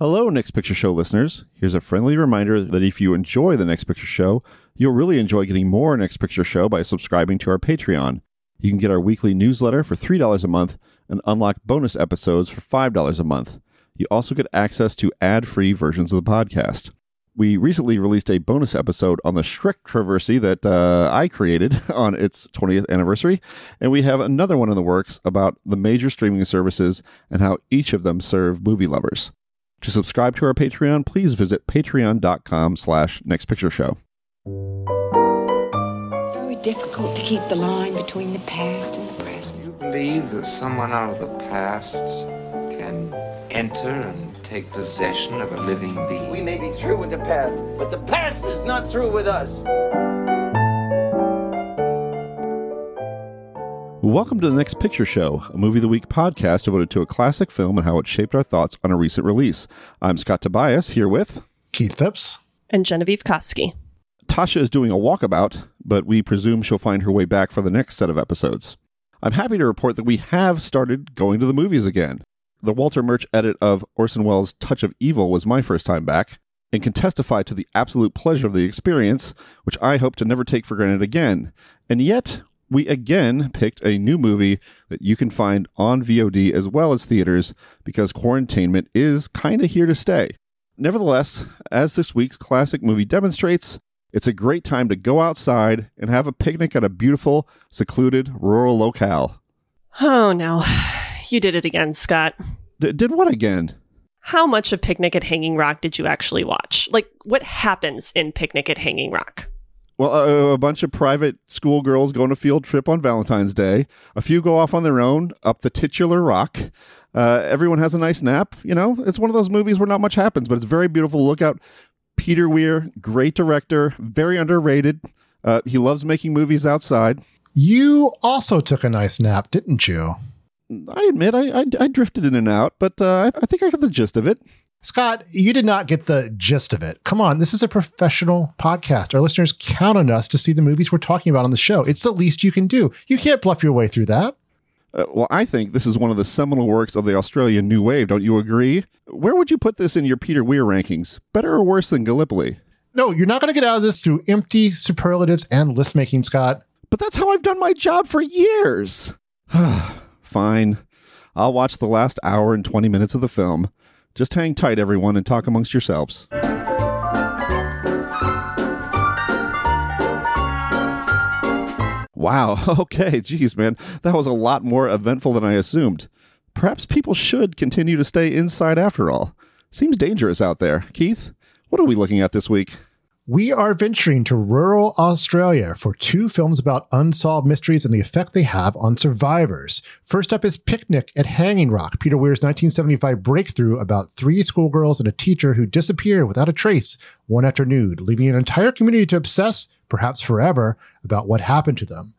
Hello, Next Picture Show listeners. Here's a friendly reminder that if you enjoy The Next Picture Show, you'll really enjoy getting more Next Picture Show by subscribing to our Patreon. You can get our weekly newsletter for $3 a month and unlock bonus episodes for $5 a month. You also get access to ad-free versions of the podcast. We recently released a bonus episode on the Shrek controversy that I created on its 20th anniversary, and we have another one in the works about the major streaming services and how each of them serve movie lovers. To subscribe to our Patreon, please visit patreon.com/nextpictureshow. It's very difficult to keep the line between the past and the present. Do you believe that someone out of the past can enter and take possession of a living being? We may be through with the past, but the past is not through with us. Welcome to The Next Picture Show, a Movie of the Week podcast devoted to a classic film and how it shaped our thoughts on a recent release. I'm Scott Tobias, here with... Keith Phipps. And Genevieve Kosky. Tasha is doing a walkabout, but we presume she'll find her way back for the next set of episodes. I'm happy to report that we have started going to the movies again. The Walter Murch edit of Orson Welles' Touch of Evil was my first time back, and can testify to the absolute pleasure of the experience, which I hope to never take for granted again. And yet... we again picked a new movie that you can find on VOD as well as theaters because quarantainment is kind of here to stay. Nevertheless, as this week's classic movie demonstrates, it's a great time to go outside and have a picnic at a beautiful, secluded, rural locale. Oh no, you did it again, Scott. Did what again? How much of Picnic at Hanging Rock did you actually watch? Like, what happens in Picnic at Hanging Rock? Well, a bunch of private school girls go on a field trip on Valentine's Day. A few go off on their own up the titular rock. Everyone has a nice nap. You know, it's one of those movies where not much happens, but it's very beautiful. Look out. Peter Weir, great director, very underrated. He loves making movies outside. You also took a nice nap, didn't you? I admit I drifted in and out, but I think I got the gist of it. Scott, you did not get the gist of it. Come on, this is a professional podcast. Our listeners count on us to see the movies we're talking about on the show. It's the least you can do. You can't bluff your way through that. Well, I think this is one of the seminal works of the Australian New Wave. Don't you agree? Where would you put this in your Peter Weir rankings? Better or worse than Gallipoli? No, you're not going to get out of this through empty superlatives and list-making, Scott. But that's how I've done my job for years. Fine. I'll watch the last hour and 20 minutes of the film. Just hang tight, everyone, and talk amongst yourselves. Wow. Okay. Geez, man. That was a lot more eventful than I assumed. Perhaps people should continue to stay inside after all. Seems dangerous out there. Keith, what are we looking at this week? We are venturing to rural Australia for two films about unsolved mysteries and the effect they have on survivors. First up is Picnic at Hanging Rock, Peter Weir's 1975 breakthrough about three schoolgirls and a teacher who disappear without a trace one afternoon, leaving an entire community to obsess, perhaps forever, about what happened to them.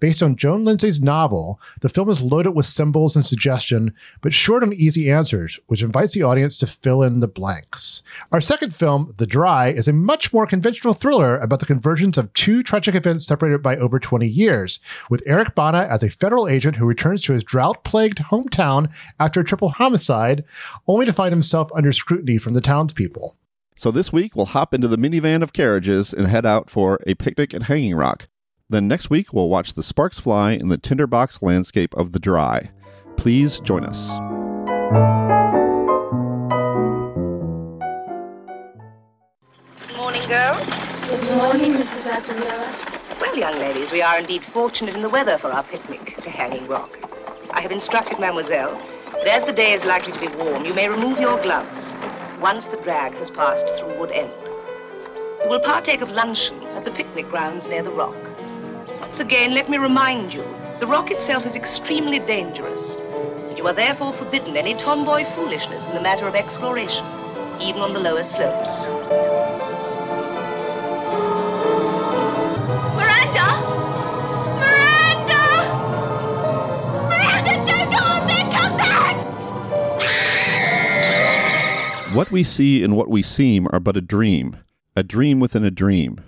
Based on Joan Lindsay's novel, the film is loaded with symbols and suggestion, but short on easy answers, which invites the audience to fill in the blanks. Our second film, The Dry, is a much more conventional thriller about the convergence of two tragic events separated by over 20 years, with Eric Bana as a federal agent who returns to his drought-plagued hometown after a triple homicide, only to find himself under scrutiny from the townspeople. So this week, we'll hop into the minivan of carriages and head out for a picnic at Hanging Rock. Then next week, we'll watch the sparks fly in the tinderbox landscape of The Dry. Please join us. girls. Good morning, Mrs. Appelmiller. Well, young ladies, we are indeed fortunate in the weather for our picnic to Hanging Rock. I have instructed Mademoiselle that as the day is likely to be warm, you may remove your gloves once the drag has passed through Wood End. You will partake of luncheon at the picnic grounds near the rock. Once again, let me remind you, the rock itself is extremely dangerous. You are therefore forbidden any tomboy foolishness in the matter of exploration, even on the lower slopes. Miranda! Miranda! Miranda, don't go up there! Come back! What we see and what we seem are but a dream. A dream within a dream.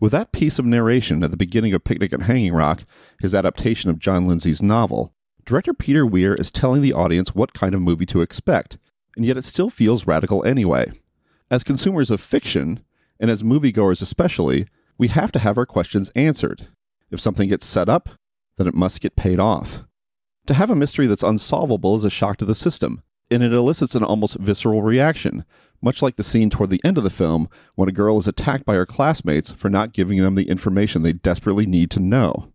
With that piece of narration at the beginning of Picnic at Hanging Rock, his adaptation of John Lindsay's novel, director Peter Weir is telling the audience what kind of movie to expect, and yet it still feels radical anyway. As consumers of fiction, and as moviegoers especially, we have to have our questions answered. If something gets set up, then it must get paid off. To have a mystery that's unsolvable is a shock to the system, and it elicits an almost visceral reaction, much like the scene toward the end of the film when a girl is attacked by her classmates for not giving them the information they desperately need to know.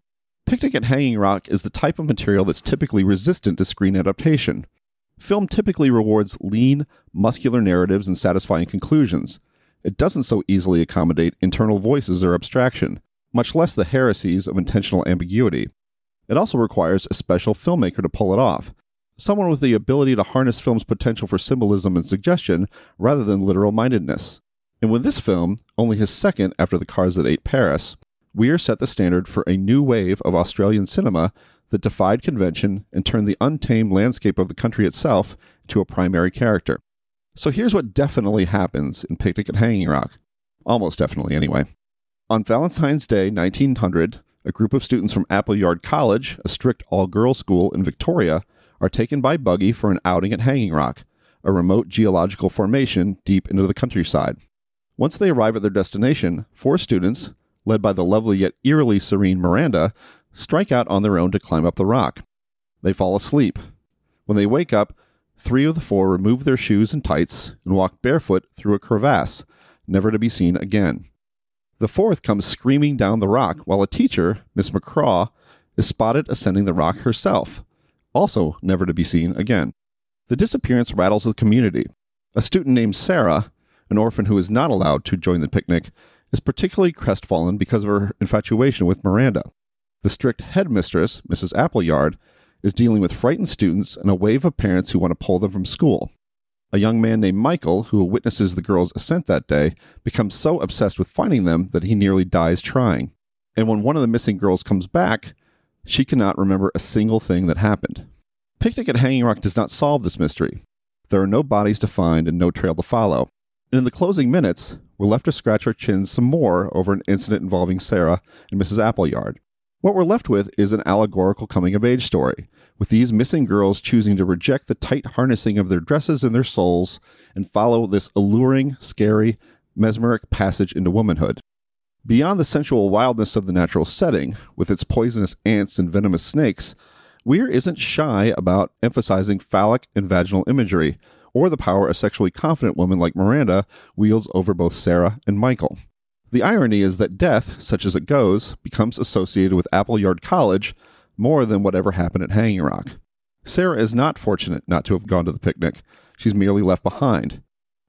Picnic at Hanging Rock is the type of material that's typically resistant to screen adaptation. Film typically rewards lean, muscular narratives and satisfying conclusions. It doesn't so easily accommodate internal voices or abstraction, much less the heresies of intentional ambiguity. It also requires a special filmmaker to pull it off, someone with the ability to harness film's potential for symbolism and suggestion rather than literal-mindedness. And with this film, only his second after The Cars That Ate Paris, Weir set the standard for a new wave of Australian cinema that defied convention and turned the untamed landscape of the country itself to a primary character. So here's what definitely happens in Picnic at Hanging Rock. Almost definitely, anyway. On Valentine's Day, 1900, a group of students from Appleyard College, a strict all-girls school in Victoria, are taken by buggy for an outing at Hanging Rock, a remote geological formation deep into the countryside. Once they arrive at their destination, four students, led by the lovely yet eerily serene Miranda, strike out on their own to climb up the rock. They fall asleep. When they wake up, three of the four remove their shoes and tights and walk barefoot through a crevasse, never to be seen again. The fourth comes screaming down the rock, while a teacher, Miss McCraw, is spotted ascending the rock herself, also never to be seen again. The disappearance rattles the community. A student named Sarah, an orphan who is not allowed to join the picnic, is particularly crestfallen because of her infatuation with Miranda. The strict headmistress, Mrs. Appleyard, is dealing with frightened students and a wave of parents who want to pull them from school. A young man named Michael, who witnesses the girls' ascent that day, becomes so obsessed with finding them that he nearly dies trying. And when one of the missing girls comes back, she cannot remember a single thing that happened. Picnic at Hanging Rock does not solve this mystery. There are no bodies to find and no trail to follow. And in the closing minutes, we're left to scratch our chins some more over an incident involving Sarah and Mrs. Appleyard. What we're left with is an allegorical coming-of-age story, with these missing girls choosing to reject the tight harnessing of their dresses and their souls and follow this alluring, scary, mesmeric passage into womanhood. Beyond the sensual wildness of the natural setting, with its poisonous ants and venomous snakes, Weir isn't shy about emphasizing phallic and vaginal imagery, or the power a sexually confident woman like Miranda wields over both Sarah and Michael. The irony is that death, such as it goes, becomes associated with Appleyard College more than whatever happened at Hanging Rock. Sarah is not fortunate not to have gone to the picnic. She's merely left behind.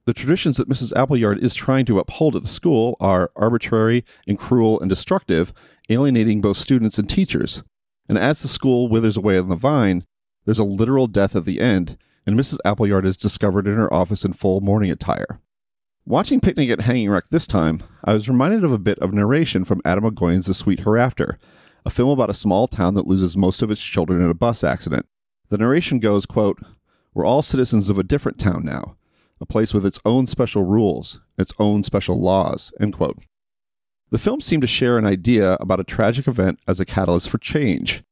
The traditions that Mrs. Appleyard is trying to uphold at the school are arbitrary and cruel and destructive, alienating both students and teachers. And as the school withers away on the vine, there's a literal death at the end, and Mrs. Appleyard is discovered in her office in full morning attire. Watching Picnic at Hanging Rock this time, I was reminded of a bit of narration from Atom Egoyan's The Sweet Hereafter, a film about a small town that loses most of its children in a bus accident. The narration goes, quote, "We're all citizens of a different town now, a place with its own special rules, its own special laws," end quote. The film seemed to share an idea about a tragic event as a catalyst for change.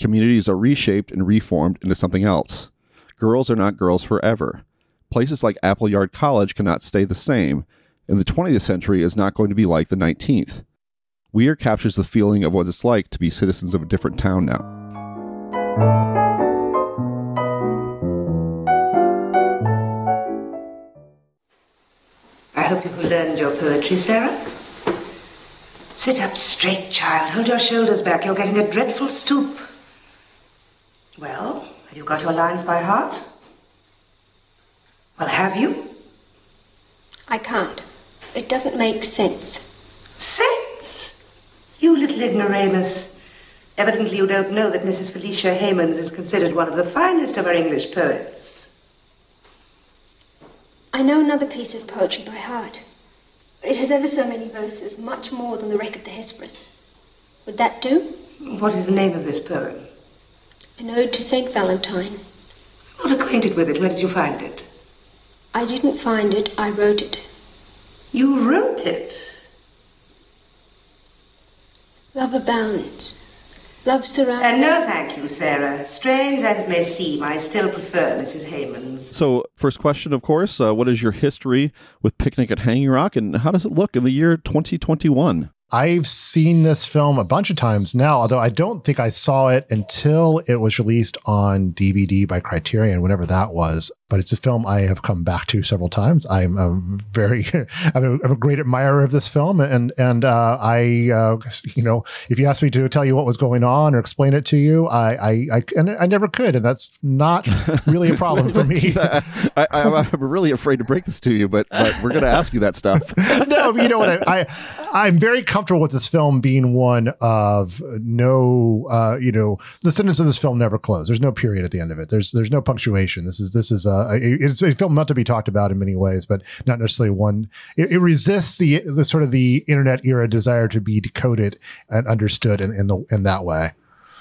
Communities are reshaped and reformed into something else. Girls are not girls forever. Places like Appleyard College cannot stay the same, and the 20th century is not going to be like the 19th. Weir captures the feeling of what it's like to be citizens of a different town now. I hope you've learned your poetry, Sarah. Sit up straight, child. Hold your shoulders back. You're getting a dreadful stoop. Well, have you got your lines by heart? Well, have you? I can't. It doesn't make sense. Sense? You little ignoramus. Evidently you don't know that Mrs. Felicia Hemans is considered one of the finest of our English poets. I know another piece of poetry by heart. It has ever so many verses, much more than the Wreck of the Hesperus. Would that do? What is the name of this poem? An Ode to St. Valentine. I'm not acquainted with it. Where did you find it? I didn't find it. I wrote it. You wrote it? Love abounds. Love surrounds... no, thank you, Sarah. Strange as it may seem, I still prefer Mrs. Hemans. So, first question, of course, what is your history with Picnic at Hanging Rock, and how does it look in the year 2021? I've seen this film a bunch of times now, although I don't think I saw it until it was released on DVD by Criterion, whenever that was. But it's a film I have come back to several times. I'm a great admirer of this film. And if you asked me to tell you what was going on or explain it to you, I never could. And that's not really a problem for me. I'm really afraid to break this to you, but we're going to ask you that stuff. No, but you know what? I'm very comfortable with this film being one of the sentence of this film never closed. There's no period at the end of it. There's no punctuation. It's a film not to be talked about in many ways, but not necessarily one. It resists the sort of the internet era desire to be decoded and understood in that way.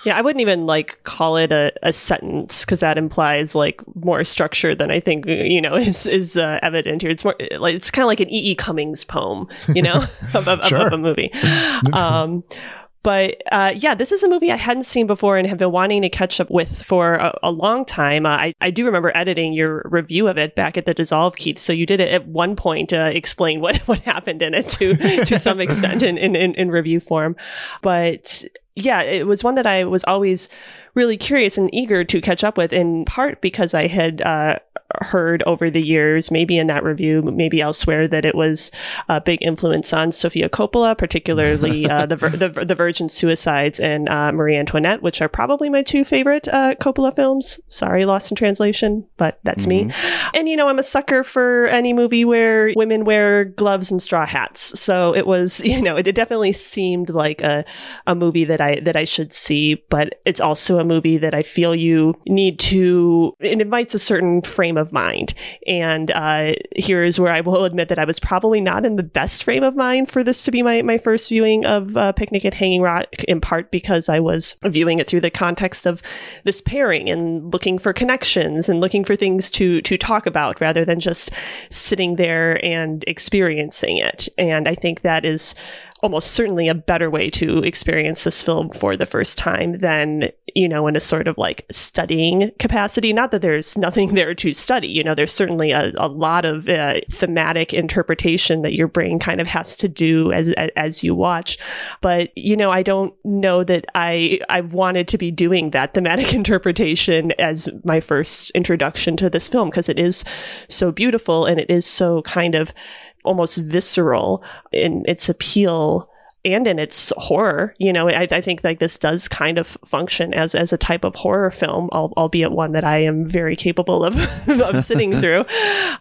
Yeah, I wouldn't even call it a sentence, because that implies more structure than I think is evident here. It's more it's kind of like an E.E. Cummings poem, of a movie. But this is a movie I hadn't seen before and have been wanting to catch up with for a long time. I do remember editing your review of it back at the Dissolve, Keith. So you did at one point explain what happened in it to some extent in review form. But yeah, it was one that I was always really curious and eager to catch up with, in part because I had heard over the years, maybe in that review, maybe elsewhere, that it was a big influence on Sofia Coppola, particularly the Virgin Suicides and Marie Antoinette, which are probably my two favorite Coppola films. Sorry, Lost in Translation, but that's me. And I'm a sucker for any movie where women wear gloves and straw hats. So it was, it definitely seemed like a movie that I should see, but it's also a movie that I feel you need to, it invites a certain frame of mind. And here is where I will admit that I was probably not in the best frame of mind for this to be my first viewing of Picnic at Hanging Rock, in part because I was viewing it through the context of this pairing and looking for connections and looking for things to talk about rather than just sitting there and experiencing it. And I think that is almost certainly a better way to experience this film for the first time than, in a sort of studying capacity. Not that there's nothing there to study. There's certainly a lot of thematic interpretation that your brain kind of has to do as you watch. But, I don't know that I wanted to be doing that thematic interpretation as my first introduction to this film, because it is so beautiful and it is so kind of almost visceral in its appeal and in its horror. I think this does kind of function as a type of horror film, albeit one that I am very capable of of sitting through.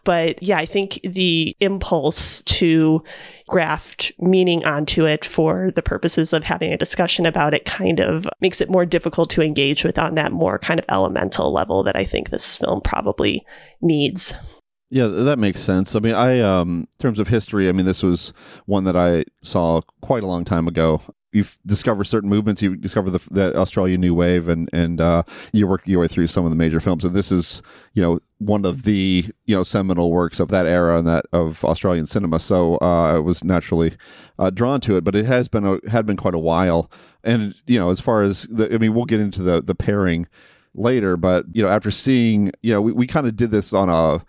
But yeah, I think the impulse to graft meaning onto it for the purposes of having a discussion about it kind of makes it more difficult to engage with on that more kind of elemental level that I think this film probably needs. Yeah, that makes sense. I mean, in terms of history, this was one that I saw quite a long time ago. You discover certain movements, you discover the Australian New Wave, and you work your way through some of the major films. And this is, one of the, seminal works of that era and that of Australian cinema. So I was naturally drawn to it, but it has been had been quite a while. And, as far as, we'll get into the pairing later, but, after seeing, we kind of did this on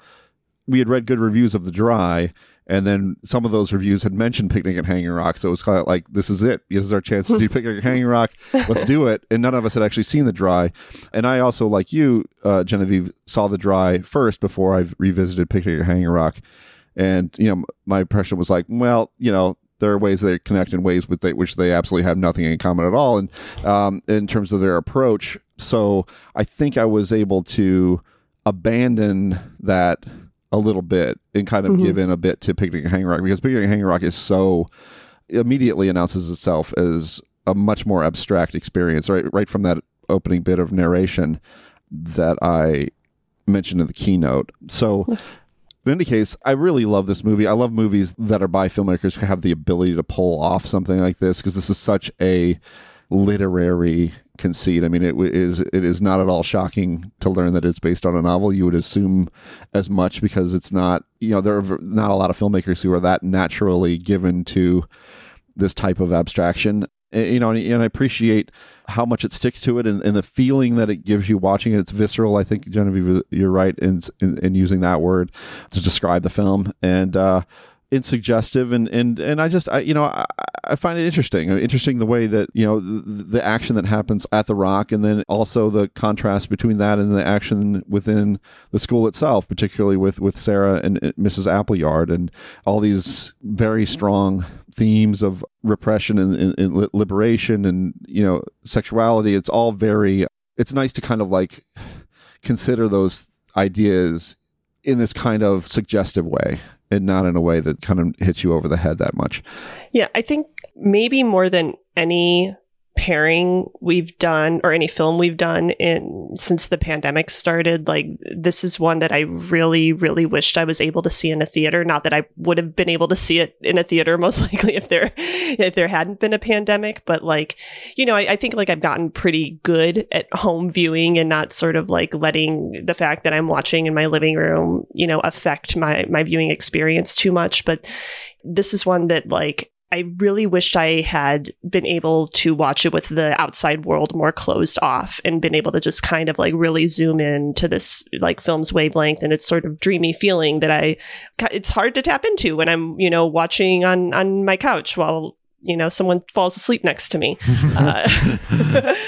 we had read good reviews of The Dry, and then some of those reviews had mentioned Picnic at Hanging Rock. So it was kind of like, this is it. This is our chance to do Picnic at Hanging Rock. Let's do it. And none of us had actually seen The Dry. And I also, like you, Genevieve, saw The Dry first before I revisited Picnic at Hanging Rock. And, you know, my impression was like, well, you know, there are ways they connect in ways with which they absolutely have nothing in common at all. And in terms of their approach. So I think I was able to abandon that a little bit and kind of give in a bit to Picnic at Hanging Rock, because Picnic at Hanging Rock is so immediately announces itself as a much more abstract experience, right from that opening bit of narration that I mentioned in the keynote. So in any case, I really love this movie. I love movies that are by filmmakers who have the ability to pull off something like this, because this is such a literary conceit. I mean, it is not at all shocking to learn that it's based on a novel. You would assume as much, because it's not, you know, there are not a lot of filmmakers who are that naturally given to this type of abstraction. You know, and I appreciate how much it sticks to it, and the feeling that it gives you watching it. It's visceral. I think, Genevieve, you're right in using that word to describe the film, and it's suggestive, and I find it interesting. Interesting the way that, you know, the action that happens at the Rock, and then also the contrast between that and the action within the school itself, particularly with Sarah and Mrs. Appleyard, and all these very strong themes of repression and liberation and, you know, sexuality. It's all very, it's nice to kind of like consider those ideas in this kind of suggestive way, and not in a way that kind of hits you over the head that much. Yeah, I think maybe more than any pairing we've done or any film we've done since the pandemic started, like, this is one that I really, really wished I was able to see in a theater. Not that I would have been able to see it in a theater, most likely, if there hadn't been a pandemic. But, like, you know, I think, like, I've gotten pretty good at home viewing and not sort of like letting the fact that I'm watching in my living room, you know, affect my viewing experience too much. But this is one that, like, I really wished I had been able to watch it with the outside world more closed off, and been able to just kind of like really zoom in to this like film's wavelength and its sort of dreamy feeling that it's hard to tap into when I'm, you know, watching on my couch while, you know, someone falls asleep next to me.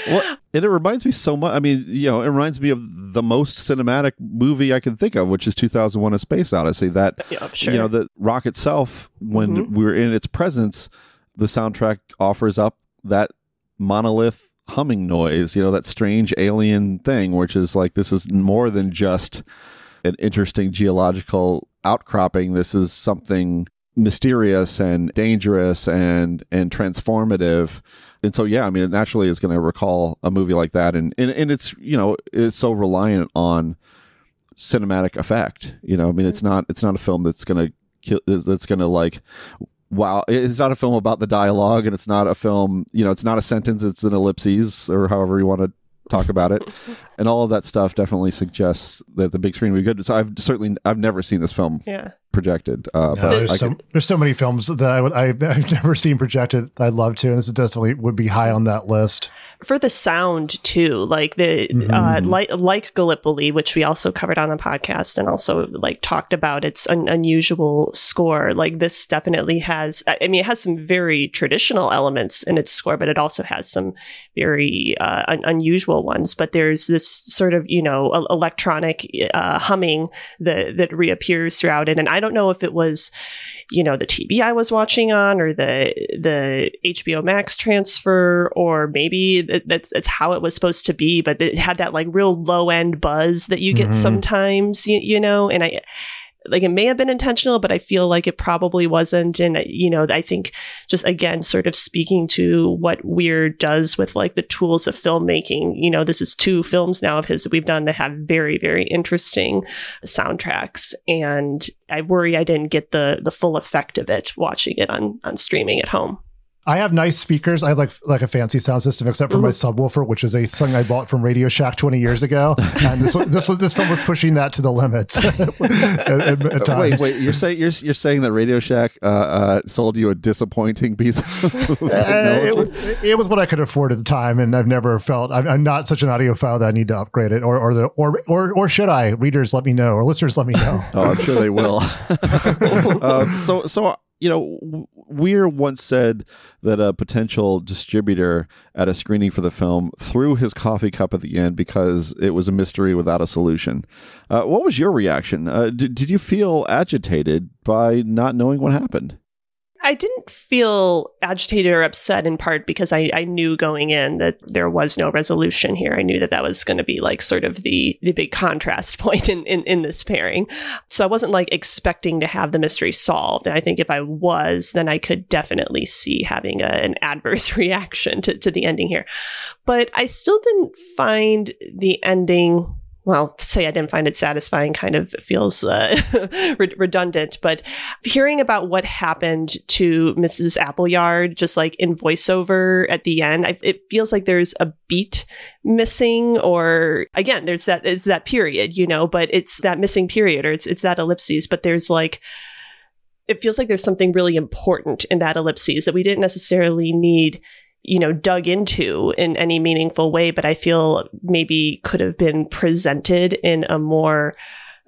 Well, and it reminds me so much. I mean, you know, it reminds me of the most cinematic movie I can think of, which is 2001: A Space Odyssey. That, yeah, sure. You know, the Rock itself, when we're in its presence, the soundtrack offers up that monolith humming noise, you know, that strange alien thing, which is like, this is more than just an interesting geological outcropping. This is something mysterious and dangerous and transformative. And so, yeah, I mean, it naturally is going to recall a movie like that. And it's, you know, it's so reliant on cinematic effect. You know, I mean, it's not a film that's going to kill, that's going to like, wow. It's not a film about the dialogue, and it's not a film, you know, it's not a sentence, it's an ellipses, or however you want to talk about it. And all of that stuff definitely suggests that the big screen would be good. So I've never seen this film projected. There's so many films that I've never seen projected that I'd love to, and this definitely would be high on that list. For the sound too, like the like Gallipoli, which we also covered on the podcast and also like talked about its unusual score. Like, this definitely has, I mean, it has some very traditional elements in its score, but it also has some very unusual ones. But there's this sort of, you know, electronic humming that reappears throughout it. And I don't know if it was, you know, the TV I was watching on, or the HBO Max transfer, or maybe that's how it was supposed to be, but it had that like real low end buzz that you get sometimes, you know. And I, like, it may have been intentional, but I feel like it probably wasn't. And, you know, I think just, again, sort of speaking to what Weir does with like the tools of filmmaking, you know, this is two films now of his that we've done that have very, very interesting soundtracks. And I worry I didn't get the full effect of it watching it on streaming at home. I have nice speakers. I have like a fancy sound system, except for my subwoofer, which is a thing I bought from Radio Shack 20 years ago. And this film was pushing that to the limit. at times. Wait! You're saying that Radio Shack sold you a disappointing piece of it was what I could afford at the time, and I've never felt I'm not such an audiophile that I need to upgrade it, or should I? Readers, let me know, or listeners, let me know. Oh, I'm sure they will. So you know, Weir once said that a potential distributor at a screening for the film threw his coffee cup at the end because it was a mystery without a solution. What was your reaction? Did you feel agitated by not knowing what happened? I didn't feel agitated or upset, in part because I knew going in that there was no resolution here. I knew that was going to be like sort of the big contrast point in this pairing. So I wasn't like expecting to have the mystery solved. And I think if I was, then I could definitely see having an adverse reaction to the ending here. But I still didn't find the ending... Well, to say I didn't find it satisfying kind of feels redundant, but hearing about what happened to Mrs. Appleyard, just like in voiceover at the end, it feels like there's a beat missing, or again, it's that period, you know, but it's that missing period, or it's that ellipses, but there's like, it feels like there's something really important in that ellipses that we didn't necessarily need, you know, dug into in any meaningful way, but I feel maybe could have been presented in a more...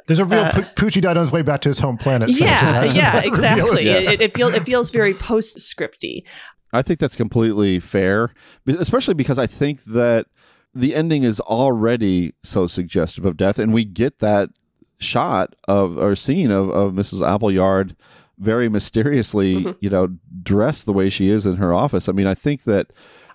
There's a real Pucci died on his way back to his home planet. Yeah, exactly. It feels very postscripty. I think that's completely fair, especially because I think that the ending is already so suggestive of death, and we get that shot of Mrs. Appleyard very mysteriously, you know, dressed the way she is in her office. I mean, I think that...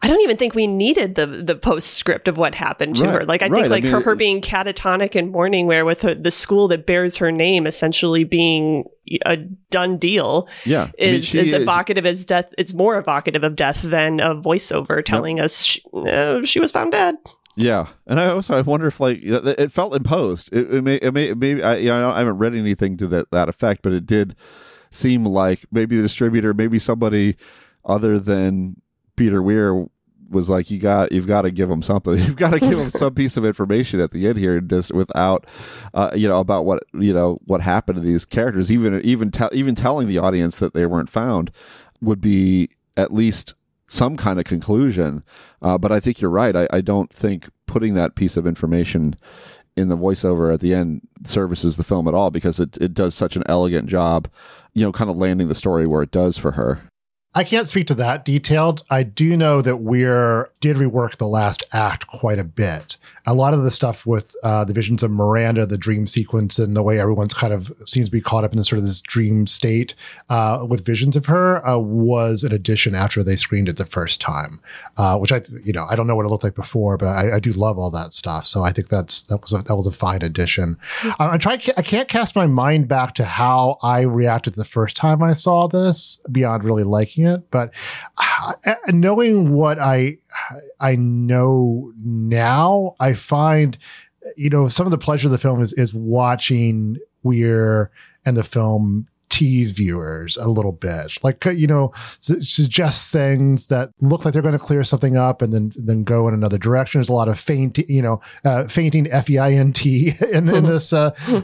I don't even think we needed the postscript of what happened to her. Like, I think her being catatonic in morning wear with the school that bears her name essentially being a done deal is evocative as death. It's more evocative of death than a voiceover telling us she was found dead. Yeah, and I wonder if like it felt imposed. I haven't read anything to that effect, but it did seem like maybe the distributor, maybe somebody other than Peter Weir was like, you've got to give them something. You've got to give them some piece of information at the end here, just without, about what what happened to these characters. Even telling the audience that they weren't found would be at least some kind of conclusion. But I think you're right. I don't think putting that piece of information in the voiceover at the end services the film at all, because it does such an elegant job, kind of landing the story where it does for her. I can't speak to that detailed. I do know that Weir did rework the last act quite a bit. A lot of the stuff with the visions of Miranda, the dream sequence, and the way everyone's kind of seems to be caught up in this sort of this dream state with visions of her was an addition after they screened it the first time, which I don't know what it looked like before, but I do love all that stuff. So I think that was a fine addition. I can't cast my mind back to how I reacted the first time I saw this beyond really liking it, but knowing what I know now, I find some of the pleasure of the film is watching Weir and the film tease viewers a little bit, like suggest things that look like they're going to clear something up and then go in another direction. There's a lot of feinting F-E-I-N-T in this in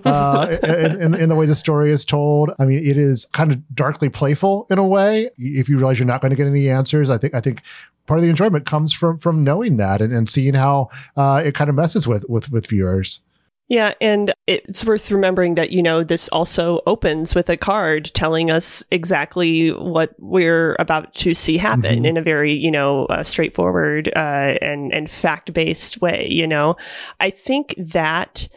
the way the story is told. I mean, it is kind of darkly playful in a way. If you realize you're not going to get any answers, I think part of the enjoyment comes from knowing that and seeing how it kind of messes with viewers. Yeah, and it's worth remembering that, this also opens with a card telling us exactly what we're about to see happen in a very, straightforward and fact-based way, I think that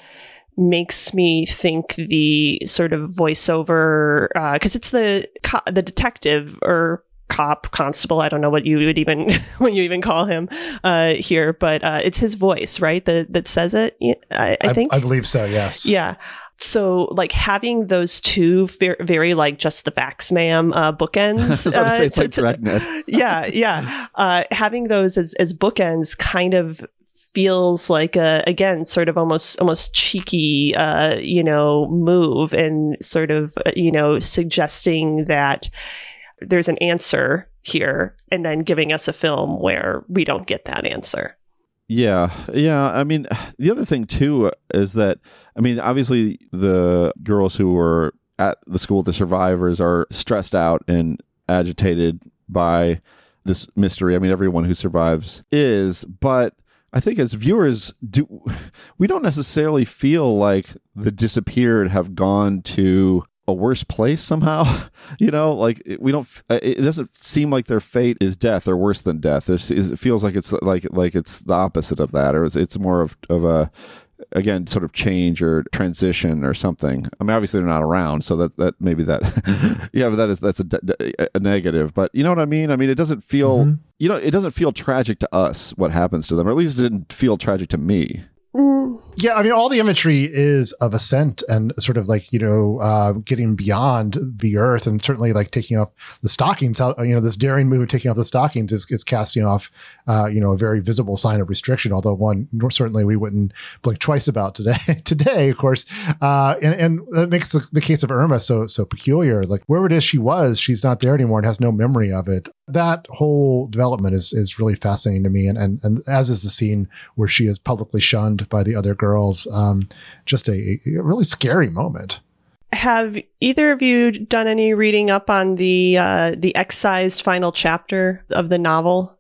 makes me think the sort of voiceover, because it's the detective or cop, constable, I don't know what you even call him here, but it's his voice, right, that says it, I think? I believe so, yes. Yeah. So, like, having those two very, like, just the facts, ma'am, bookends. It's like Dragnet. Yeah. Having those as bookends kind of feels like almost cheeky, move, and sort of, suggesting that there's an answer here, and then giving us a film where we don't get that answer. Yeah. I mean, the other thing too is that, I mean, obviously the girls who were at the school, the survivors, are stressed out and agitated by this mystery. I mean, everyone who survives is, but I think as viewers, we don't necessarily feel like the disappeared have gone to a worse place somehow, you know, like we don't, it doesn't seem like their fate is death or worse than death. It feels like it's like it's the opposite of that, or it's more of a, again, sort of change or transition or something. I mean, obviously they're not around, so that maybe that, yeah, but that's a negative. But you know what I mean? I mean, it doesn't feel, you know, it doesn't feel tragic to us what happens to them, or at least it didn't feel tragic to me. Yeah, I mean, all the imagery is of ascent and sort of like, you know, getting beyond the earth, and certainly like taking off the stockings. You know, this daring move of taking off the stockings is casting off, you know, a very visible sign of restriction. Although one certainly we wouldn't blink twice about today, of course, and that makes the case of Irma so peculiar. Like wherever it is she was, she's not there anymore and has no memory of it. That whole development is really fascinating to me, and as is the scene where she is publicly shunned by the other girls. Just a really scary moment. Have either of you done any reading up on the excised final chapter of the novel?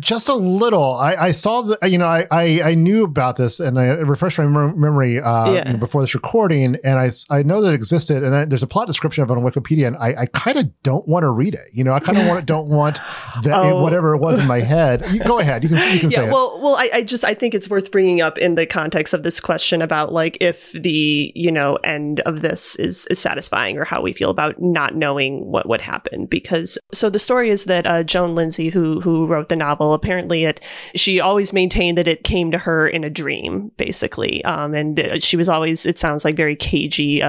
Just a little. I saw the, you know, I knew about this, and I refreshed my memory you know, before this recording, and I know that it existed, and there's a plot description of it on Wikipedia, and I kind of don't want to read it. You know, I kind of don't want that whatever it was in my head. Go ahead. You can say it. Well, I think it's worth bringing up in the context of this question about like if the, you know, end of this is satisfying, or how we feel about not knowing what would happen. Because so the story is that Joan Lindsay, who wrote the novel, apparently she always maintained that it came to her in a dream, basically, and she was always, it sounds like, very cagey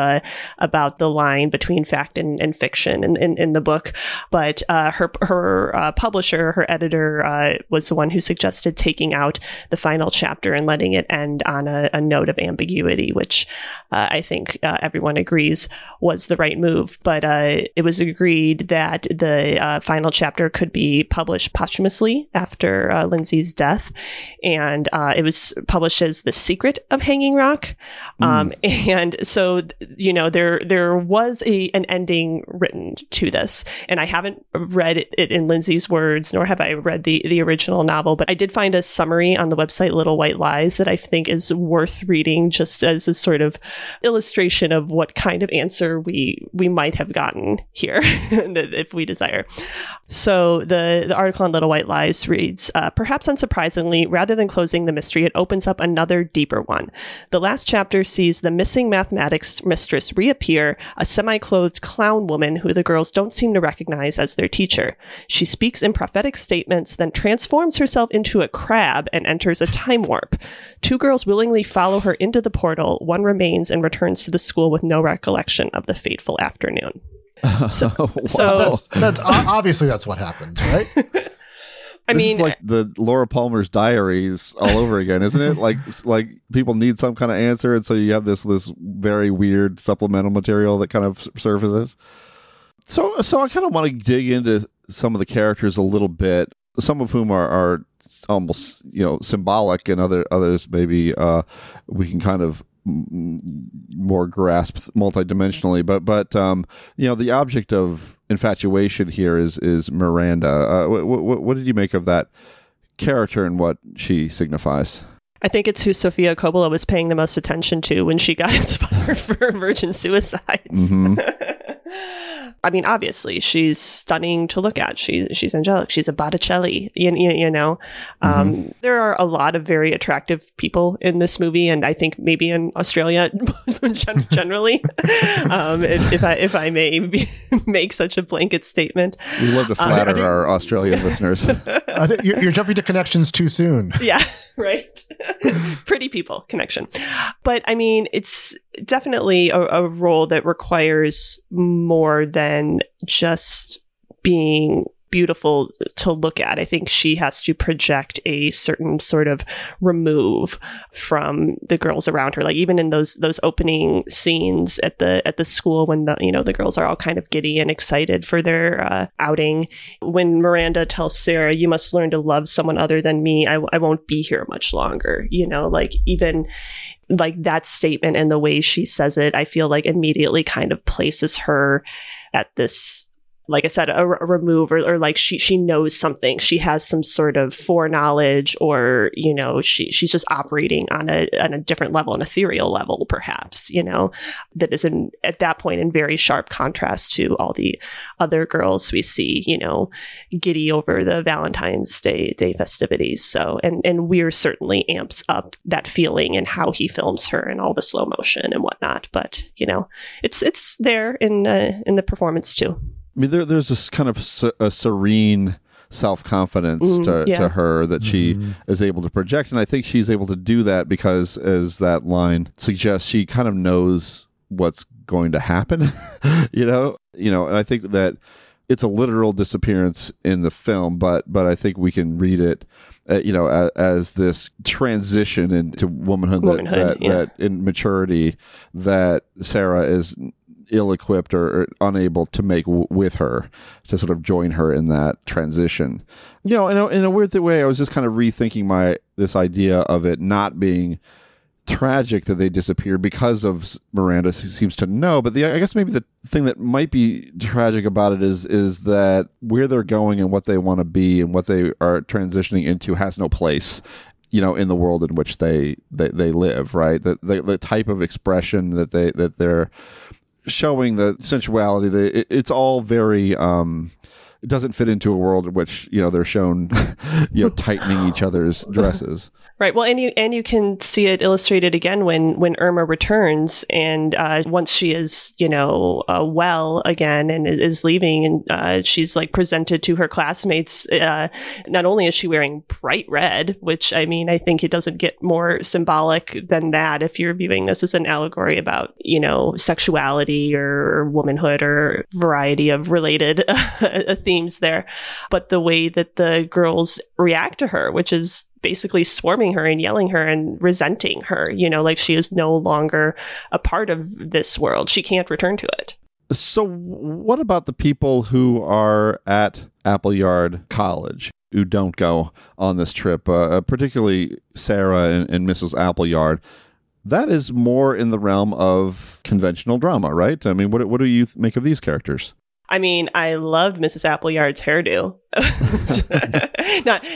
about the line between fact and fiction in the book. But her publisher, her editor, was the one who suggested taking out the final chapter and letting it end on a note of ambiguity, which I think everyone agrees was the right move. But it was agreed that the final chapter could be published posthumously after Lindsay's death, and it was published as The Secret of Hanging Rock. And so, you know, there was an ending written to this, and I haven't read it in Lindsay's words, nor have I read the original novel, but I did find a summary on the website Little White Lies that I think is worth reading, just as a sort of illustration of what kind of answer we might have gotten here if we desire. So the article on Little White Lies reads, perhaps unsurprisingly, rather than closing the mystery, it opens up another deeper one. The last chapter sees the missing mathematics mistress reappear, a semi-clothed clown woman who the girls don't seem to recognize as their teacher. She speaks in prophetic statements, then transforms herself into a crab and enters a time warp. Two girls willingly follow her into the portal. One remains and returns to the school with no recollection of the fateful afternoon. So, wow. So that's obviously that's what happened, right? I mean, it's like the Laura Palmer's Diaries all over again, isn't it? Like people need some kind of answer, and so you have this very weird supplemental material that kind of surfaces. So I kind of want to dig into some of the characters a little bit, some of whom are almost, you know, symbolic, and others maybe we can kind of more grasped multidimensionally, but you know, the object of infatuation here is Miranda. What did you make of that character and what she signifies? I think it's who Sofia Coppola was paying the most attention to when she got inspired for Virgin Suicides. Mm-hmm. I mean, obviously, she's stunning to look at. She's angelic. She's a Botticelli, you know. Mm-hmm. There are a lot of very attractive people in this movie, and I think maybe in Australia generally, if I may make such a blanket statement. We love to flatter our Australian listeners. I think you're jumping to connections too soon. Yeah, right. Pretty people connection. But I mean, it's definitely a role that requires more than just being beautiful to look at. I think she has to project a certain sort of remove from the girls around her. Like even in those opening scenes at the school, when the, you know, the girls are all kind of giddy and excited for their outing. When Miranda tells Sarah, "You must learn to love someone other than me. I won't be here much longer." You know, like even like that statement and the way she says it, I feel like immediately kind of places her at this like I said, a remove, or like she knows something. She has some sort of foreknowledge, or, you know, she's just operating on a different level, an ethereal level, perhaps, you know, that is in, at that point, in very sharp contrast to all the other girls we see, you know, giddy over the Valentine's Day festivities. So, and Weir certainly amps up that feeling and how he films her and all the slow motion and whatnot. But, you know, it's there in the performance too. I mean, there's this kind of a serene self-confidence to her that she is able to project. And I think she's able to do that because, as that line suggests, she kind of knows what's going to happen, you know, and I think that it's a literal disappearance in the film, but I think we can read it, you know, as this transition into womanhood that in maturity that Sarah is ill-equipped or unable to make with her, to sort of join her in that transition. You know, in a weird way, I was just kind of rethinking this idea of it not being tragic that they disappear because of Miranda seems to know. But I guess maybe the thing that might be tragic about it is that where they're going and what they want to be and what they are transitioning into has no place, you know, in the world in which they live, right? The type of expression that they're showing, the sensuality, it's all very it doesn't fit into a world in which, you know, they're shown, you know, tightening each other's dresses. Right. Well, and you can see it illustrated again when Irma returns, and once she is, you know, well again and is leaving, and she's like presented to her classmates. Not only is she wearing bright red, which, I mean, I think it doesn't get more symbolic than that if you're viewing this as an allegory about, you know, sexuality or womanhood or variety of related themes there, but the way that the girls react to her, which is basically swarming her and yelling her and resenting her, you know, like she is no longer a part of this world. She can't return to it. So what about the people who are at Appleyard College who don't go on this trip, particularly Sarah and Mrs. Appleyard? That is more in the realm of conventional drama, right? I mean, what do you make of these characters? I mean, I loved Mrs. Appleyard's hairdo.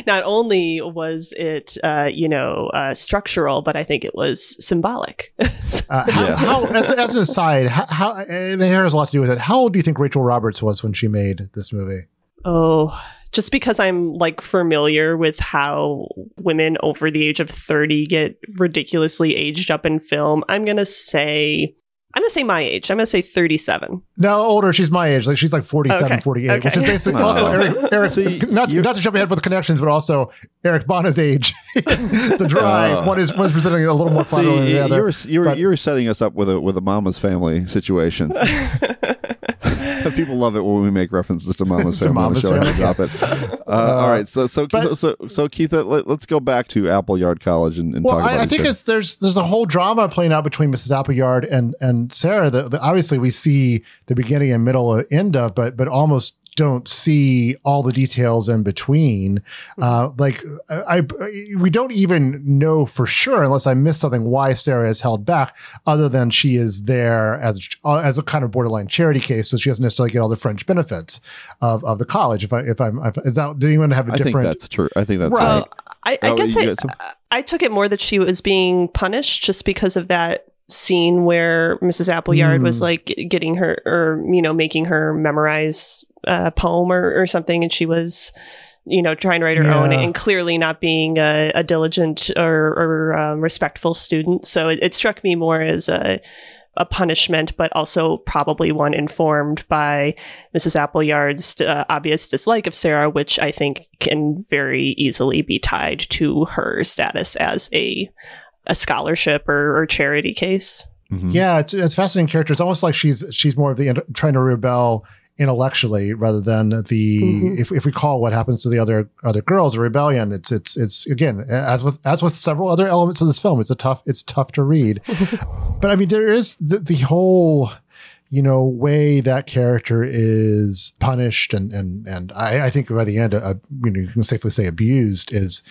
Not only was it, structural, but I think it was symbolic. As an aside, how the hair has a lot to do with it. How old do you think Rachel Roberts was when she made this movie? Oh, just because I'm like familiar with how women over the age of 30 get ridiculously aged up in film, I'm going to say my age. I'm going to say 37. No, older. She's my age. Like, she's like 47, okay. 48, okay. Which is basically also Eric. See, not to jump ahead with the connections, but also Eric Bana's age. The Dry. One is presenting a little more fun than the other. You were setting us up with a Mama's Family situation. People love it when we make references to Mama's Family on the show. And drop it. All right, so Keith, let's go back to Appleyard College and talk about it. I think there's a whole drama playing out between Mrs. Appleyard and Sarah that obviously we see the beginning and middle and end of, but almost don't see all the details in between. We don't even know for sure, unless I missed something, why Sarah is held back, other than she is there as a kind of borderline charity case, so she doesn't necessarily get all the French benefits of the college. Did anyone have a different? I think that's true. I think that's right. I guess I took it more that she was being punished just because of that scene where Mrs. Appleyard was like getting her, or, you know, making her memorize a poem or something, and she was, you know, trying to write her own and clearly not being a diligent or respectful student. So it struck me more as a punishment, but also probably one informed by Mrs. Appleyard's obvious dislike of Sarah, which I think can very easily be tied to her status as a scholarship or charity case. Mm-hmm. Yeah, it's a fascinating character. It's almost like she's more of the trying to rebel intellectually rather than the if we call what happens to the other girls a rebellion. It's again, as with several other elements of this film, it's tough to read. But I mean, there is the whole you know, way that character is punished and I think by the end, you know, you can safely say abused is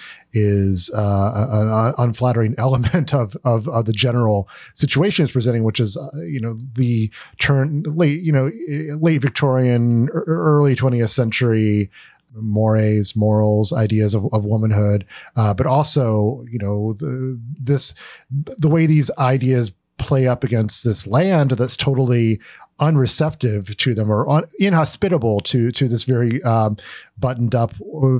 an unflattering element of the general situation it's presenting, which is, you know, the late Victorian, early 20th century morals, ideas of womanhood, but also, you know, the way these ideas play up against this land that's totally unreceptive to them or inhospitable to this very buttoned up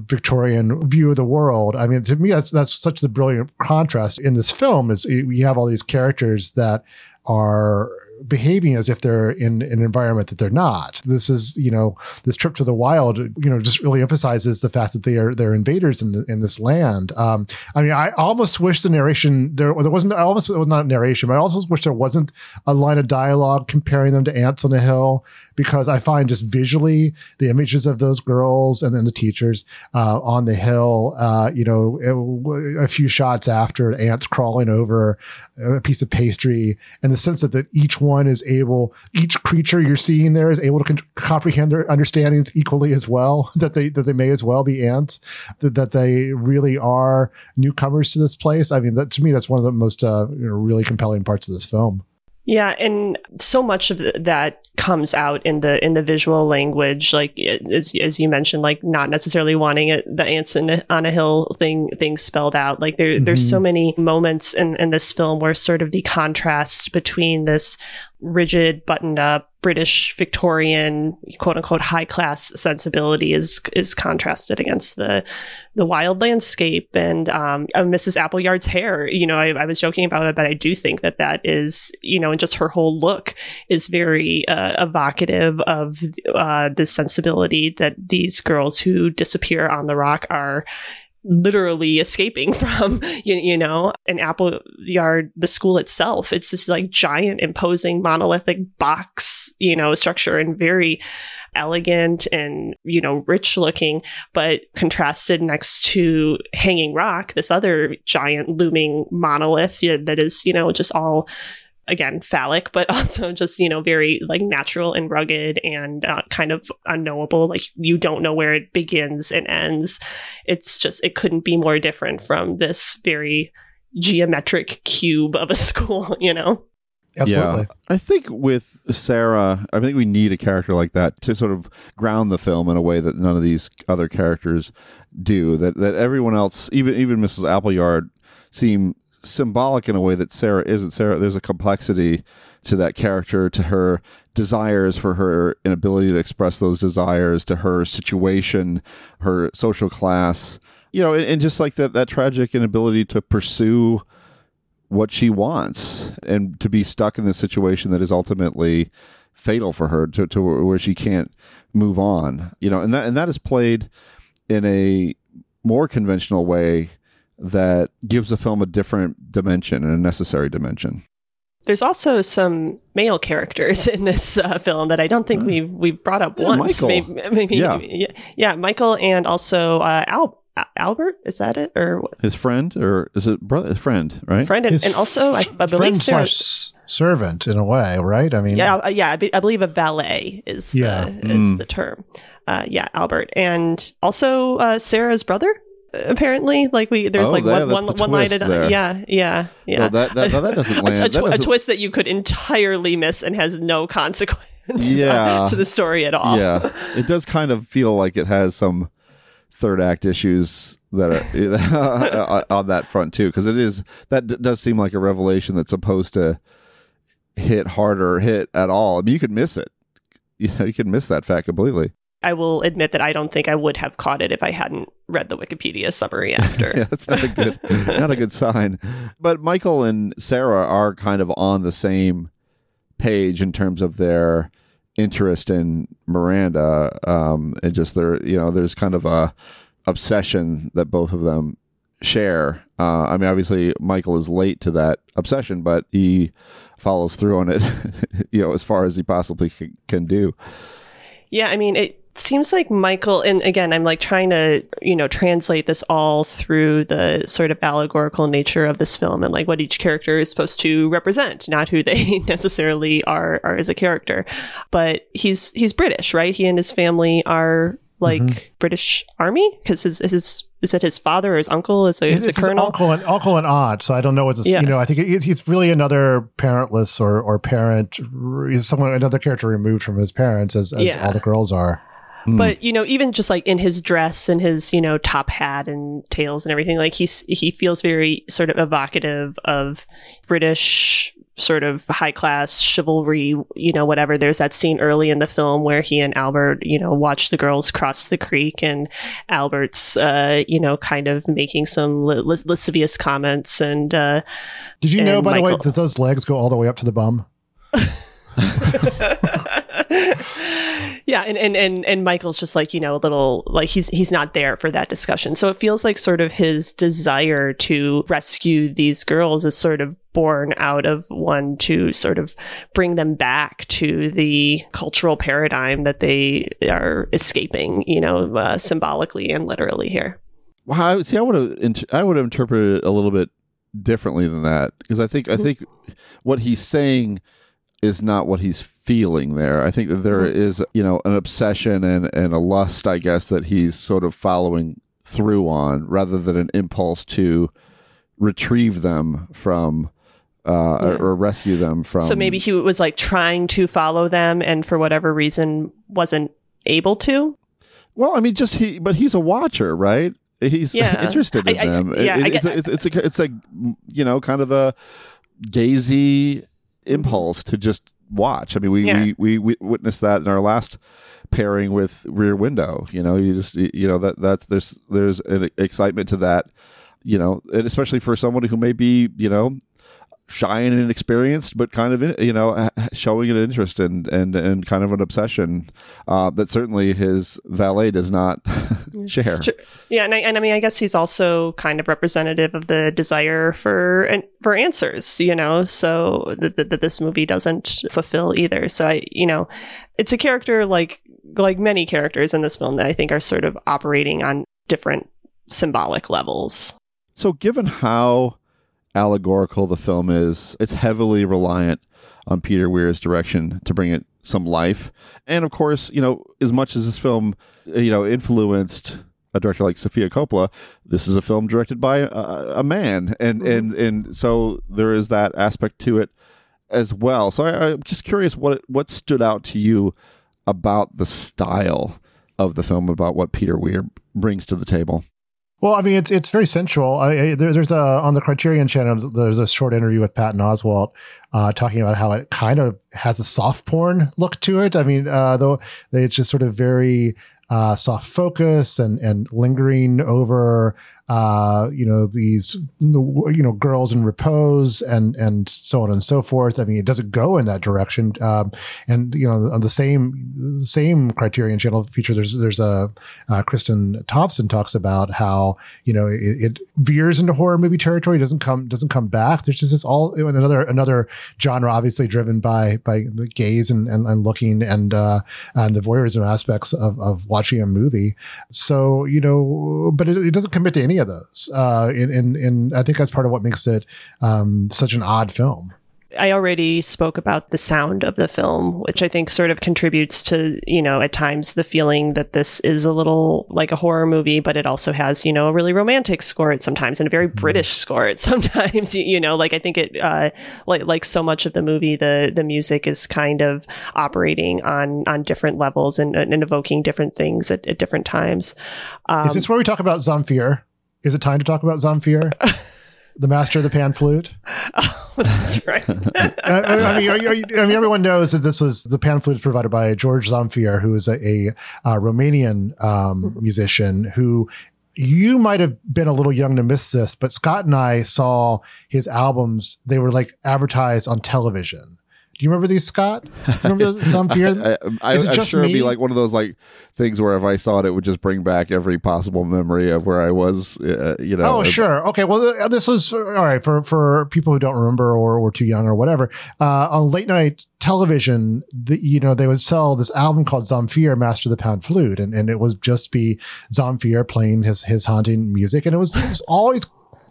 Victorian view of the world. I mean, to me, that's such the brilliant contrast in this film is we have all these characters that are behaving as if they're in an environment that they're not. This is, you know, this trip to the wild, you know, just really emphasizes the fact that they're invaders in this land. I mean, I almost wish the narration there wasn't. I almost it was not narration, but I also wish there wasn't a line of dialogue comparing them to ants on a hill, because I find just visually the images of those girls and then the teachers on the hill, you know, a few shots after ants crawling over a piece of pastry, and the sense that each creature you're seeing there is able to comprehend their understandings equally as well, that they may as well be ants, that they really are newcomers to this place. I mean, that to me, that's one of the most you know, really compelling parts of this film. Yeah, and so much of that comes out in the visual language, like as you mentioned, like not necessarily wanting the ants on a hill thing spelled out. Like there's so many moments in this film where sort of the contrast between this rigid, buttoned up British Victorian, quote unquote, high class sensibility is contrasted against the wild landscape and Mrs. Appleyard's hair. You know, I was joking about it, but I do think that is, you know, and just her whole look is very evocative of the sensibility that these girls who disappear on the rock are literally escaping from, you know. An Appleyard, the school itself, it's just like giant, imposing, monolithic box, you know, structure, and very elegant and, you know, rich looking, but contrasted next to Hanging Rock, this other giant looming monolith that is, you know, just all, again, phallic, but also just, you know, very like natural and rugged and kind of unknowable. Like you don't know where it begins and ends. It's just, it couldn't be more different from this very geometric cube of a school, you know? Absolutely. Yeah. I think with Sarah, I think we need a character like that to sort of ground the film in a way that none of these other characters do, that everyone else, even Mrs. Appleyard, seem symbolic in a way that Sarah isn't. Sarah, there's a complexity to that character, to her desires, for her inability to express those desires, to her situation, her social class, you know, and just like that tragic inability to pursue what she wants and to be stuck in this situation that is ultimately fatal for her, to where she can't move on, you know, and that is played in a more conventional way that gives the film a different dimension, and a necessary dimension. There's also some male characters in this film that I don't think we've brought up once. Michael. Maybe, Michael, and also Albert. Is that it, or what? His friend, or is it brother? Friend, right? Friend, and also I believe servant in a way, right? I mean, I believe a valet is the term. Albert, and also Sarah's brother. Apparently, like there's one line. Yeah. Well, that doesn't land. A twist that you could entirely miss and has no consequence. To the story at all. Yeah, it does kind of feel like it has some third act issues that are on that front too, because it is does seem like a revelation that's supposed to hit at all. I mean, you could miss it. You know, you could miss that fact completely. I will admit that I don't think I would have caught it if I hadn't read the Wikipedia summary after. Yeah, that's not a good sign. But Michael and Sarah are kind of on the same page in terms of their interest in Miranda, and just their, you know, there's kind of a obsession that both of them share. I mean, obviously Michael is late to that obsession, but he follows through on it, you know, as far as he possibly can do. Yeah, I mean, seems like Michael, and again, I'm like trying to, you know, translate this all through the sort of allegorical nature of this film and like what each character is supposed to represent, not who they necessarily are as a character. But he's British, right? He and his family are like British Army, because his is it his father or his uncle is a colonel? Uncle and aunt. So I don't know what's you know. I think he's really another parentless or parent. He's someone, another character removed from his parents, as all the girls are. But, you know, even just like in his dress and his, you know, top hat and tails and everything, like he feels very sort of evocative of British sort of high class chivalry, you know, whatever. There's that scene early in the film where he and Albert, you know, watch the girls cross the creek, and Albert's, you know, kind of making some lascivious comments. And did you know, by the way, that those legs go all the way up to the bum? Yeah, and Michael's just like, you know, a little like he's not there for that discussion. So it feels like sort of his desire to rescue these girls is sort of born out of one to sort of bring them back to the cultural paradigm that they are escaping, you know, symbolically and literally here. Well, I would have interpreted it a little bit differently than that, because I think what he's saying is not what he's feeling there. I think that there is, you know, an obsession and a lust, I guess, that he's sort of following through on, rather than an impulse to retrieve them from or rescue them from. So maybe he was like trying to follow them, and for whatever reason wasn't able to. Well, I mean, but he's a watcher, right? He's interested in them. It's a you know, kind of a gazy impulse to just watch. I mean, we witnessed that in our last pairing with Rear Window. You know, you just, you know, there's an excitement to that, you know, and especially for someone who may be, you know, shy and inexperienced, but kind of, you know, showing an interest and kind of an obsession that certainly his valet does not share. Sure. Yeah, and I mean, I guess he's also kind of representative of the desire for answers, you know, so that this movie doesn't fulfill either. So I, you know, it's a character like many characters in this film that I think are sort of operating on different symbolic levels. So given how allegorical the film is, it's heavily reliant on Peter Weir's direction to bring it some life. And of course, you know, as much as this film, you know, influenced a director like Sofia Coppola, this is a film directed by a man, and so there is that aspect to it as well. So I'm just curious what stood out to you about the style of the film, about what Peter Weir brings to the table. Well, I mean, it's very sensual. There's on the Criterion channel, there's a short interview with Patton Oswalt talking about how it kind of has a soft porn look to it. I mean, though it's just sort of very soft focus and lingering over, you know, these, you know, girls in repose and so on and so forth. I mean, it doesn't go in that direction. And, you know, on the same Criterion channel feature, there's a Kristen Thompson talks about how, you know, it veers into horror movie territory, doesn't come back. There's just this all another genre, obviously driven by the gaze and looking and the voyeurism aspects of watching a movie. So, you know, but it doesn't commit to any of those, and I think that's part of what makes it such an odd film. I already spoke about the sound of the film, which I think sort of contributes to, you know, at times the feeling that this is a little like a horror movie, but it also has, you know, a really romantic score at sometimes, and a very British score at sometimes, you know, like I think it, like so much of the movie, the music is kind of operating on different levels and evoking different things at different times. Is this where we talk about Zamfir? Is it time to talk about Zamfir? The master of the pan flute. Oh, that's right. I mean, everyone knows that this was the pan flute is provided by George Zamfir, who is a Romanian musician who. You might have been a little young to miss this, but Scott and I saw his albums. They were like advertised on television. Do you remember these, Scott? Remember Zamfir? I'm sure it'd be like one of those like things where if I saw it, it would just bring back every possible memory of where I was. Oh, sure. Okay. Well, this was all right for people who don't remember or were too young or whatever. On late night television, they would sell this album called Zamfir, Master of the Pound Flute, and it was just be Zamfir playing his haunting music, and it was always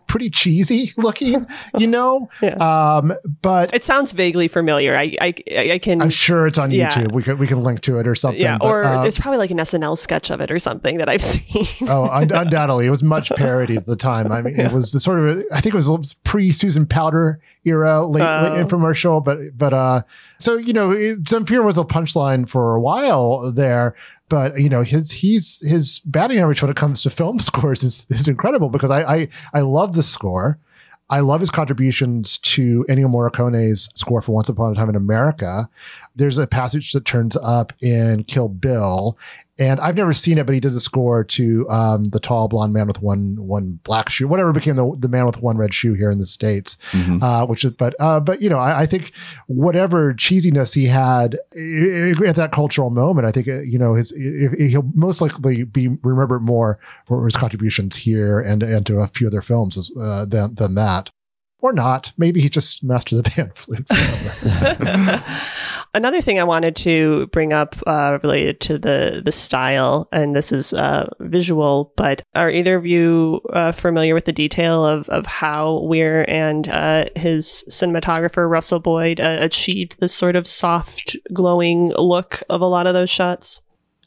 pretty cheesy looking, yeah. But it sounds vaguely familiar. I'm sure it's on YouTube. We can link to it or something. Yeah, but there's probably like an SNL sketch of it or something that I've seen. Oh, undoubtedly. It was much parodied at the time. I mean, it was the sort of, I think it was pre-Susan Powder era, late infomercial, but Zamfir was a punchline for a while there. But his batting average when it comes to film scores is incredible, because I love the score. I love his contributions to Ennio Morricone's score for Once Upon a Time in America. There's a passage that turns up in Kill Bill, and I've never seen it, but he did the score to The Tall Blonde Man with One Black Shoe, whatever became the Man with One Red Shoe here in the States. Mm-hmm. I think whatever cheesiness he had at that cultural moment, I think he'll most likely be remembered more for his contributions here and to a few other films than that. Or not. Maybe he just mastered the band flute. Another thing I wanted to bring up related to the style, and this is visual, but are either of you familiar with the detail of how Weir and his cinematographer, Russell Boyd, achieved this sort of soft, glowing look of a lot of those shots?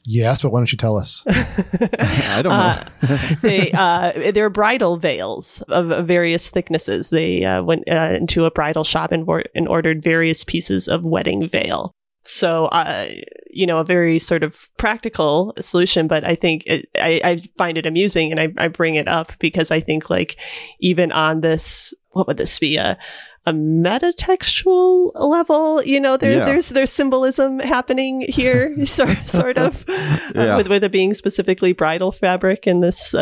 Yes, but why don't you tell us? I don't know. They're bridal veils of various thicknesses. They went into a bridal shop and ordered various pieces of wedding veil. So, a very sort of practical solution, but I think I find it amusing, and I bring it up because I think, like, even on this, what would this be, a metatextual level, there's symbolism happening here, sort of, with it being specifically bridal fabric, and this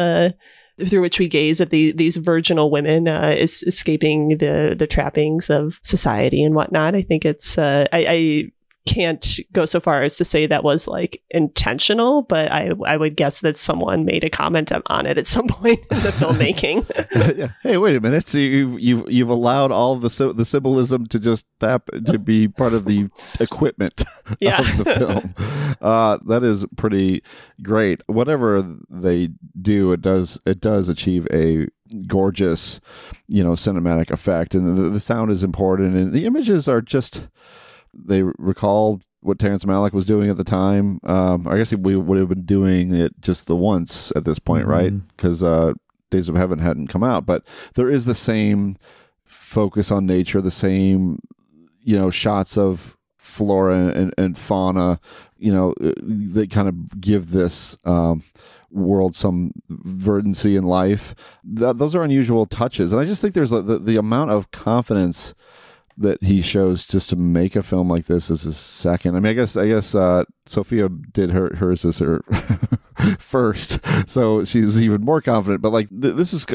through which we gaze at these virginal women escaping the trappings of society and whatnot. I think it's I can't go so far as to say that was like intentional, but I would guess that someone made a comment on it at some point in the filmmaking. Hey, wait a minute! So you've allowed all the symbolism to just to be part of the equipment of the film. That is pretty great. Whatever they do, it does achieve a gorgeous, cinematic effect, and the sound is important, and the images are just. They recall what Terrence Malick was doing at the time. I guess we would have been doing it just the once at this point, right? Because Days of Heaven hadn't come out. But there is the same focus on nature, the same, shots of flora and fauna, they kind of give this world some verdancy in life. Those are unusual touches. And I just think there's the amount of confidence that he shows just to make a film like this is his second. I mean, I guess Sofia did hers as her first, so she's even more confident. But like this is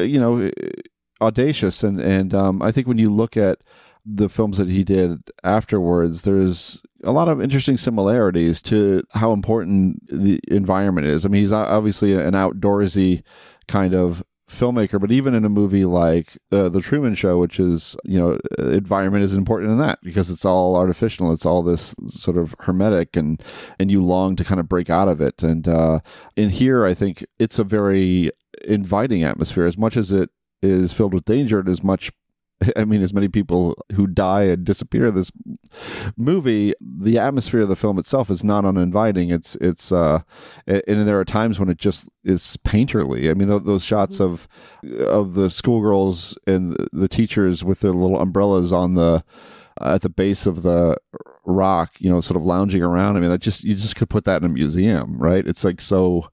audacious, and I think when you look at the films that he did afterwards, there's a lot of interesting similarities to how important the environment is. I mean, he's obviously an outdoorsy kind of filmmaker, but even in a movie like The Truman Show, which is, environment is important in that because it's all artificial. It's all this sort of hermetic and you long to kind of break out of it. And in here, I think it's a very inviting atmosphere. As much as it is filled with danger, as many people who die and disappear in this movie, the atmosphere of the film itself is not uninviting. It's and there are times when it just is painterly. I mean, those shots of the schoolgirls and the teachers with their little umbrellas on the at the base of the rock, sort of lounging around. I mean, you just could put that in a museum, right? It's like so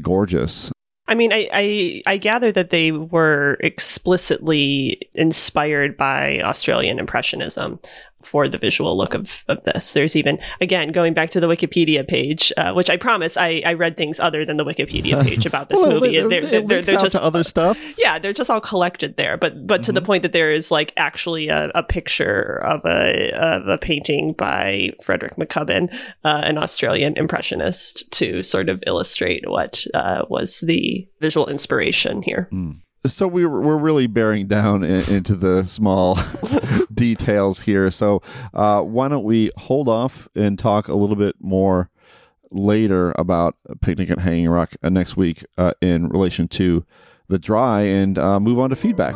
gorgeous. I mean, I gather that they were explicitly inspired by Australian Impressionism for the visual look of this. There's even, again, going back to the Wikipedia page, which I promise I read things other than the Wikipedia page about this movie. They're just to other stuff. Yeah, they're just all collected there. But to the point that there is like actually a picture of a painting by Frederick McCubbin, an Australian impressionist, to sort of illustrate what was the visual inspiration here. Mm. So we're really bearing down into the small details here. So why don't we hold off and talk a little bit more later about Picnic at Hanging Rock next week in relation to The Dry, and move on to feedback.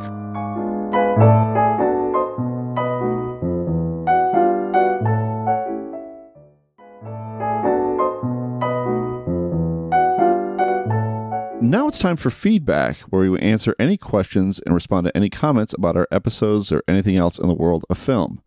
Now it's time for feedback, where we answer any questions and respond to any comments about our episodes or anything else in the world of film.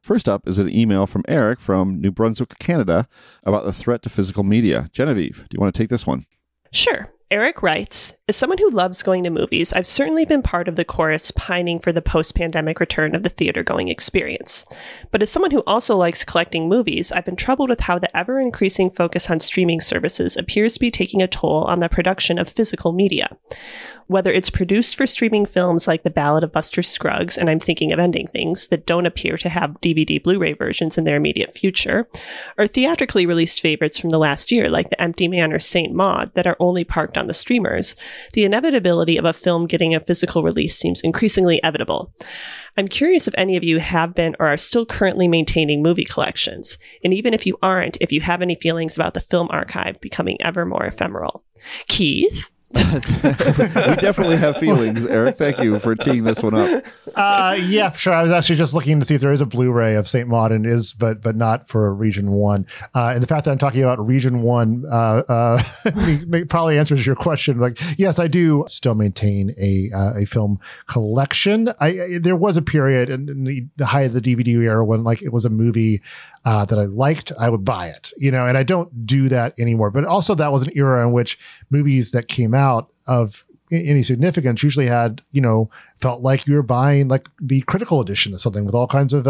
First up is an email from Eric from New Brunswick, Canada, about the threat to physical media. Genevieve, do you want to take this one? Sure. Eric writes, as someone who loves going to movies, I've certainly been part of the chorus pining for the post-pandemic return of the theater-going experience. But as someone who also likes collecting movies, I've been troubled with how the ever-increasing focus on streaming services appears to be taking a toll on the production of physical media. Whether it's produced for streaming films like The Ballad of Buster Scruggs, and I'm thinking of ending things that don't appear to have DVD Blu-ray versions in their immediate future, or theatrically released favorites from the last year like The Empty Man or Saint Maud that are only parked on the streamers, the inevitability of a film getting a physical release seems increasingly inevitable. I'm curious if any of you have been or are still currently maintaining movie collections, and even if you aren't, if you have any feelings about the film archive becoming ever more ephemeral. Keith? We definitely have feelings, Eric. Thank you for teeing this one up. Yeah, sure. I was actually just looking to see if there is a Blu-ray of Saint Maud, and is, but not for Region 1. And the fact that I'm talking about Region 1 probably answers your question. Like, yes, I do still maintain a film collection. There was a period in the height of the DVD era when, like, it was a movie that I liked, I would buy it, and I don't do that anymore. But also that was an era in which movies that came out of any significance usually had, felt like you were buying like the critical edition of something with all kinds of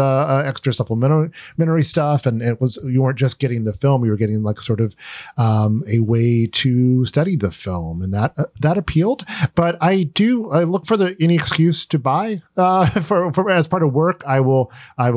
extra supplementary stuff. And it was, you weren't just getting the film, you were getting like sort of a way to study the film, and that appealed. But I look for any excuse to buy for as part of work. I will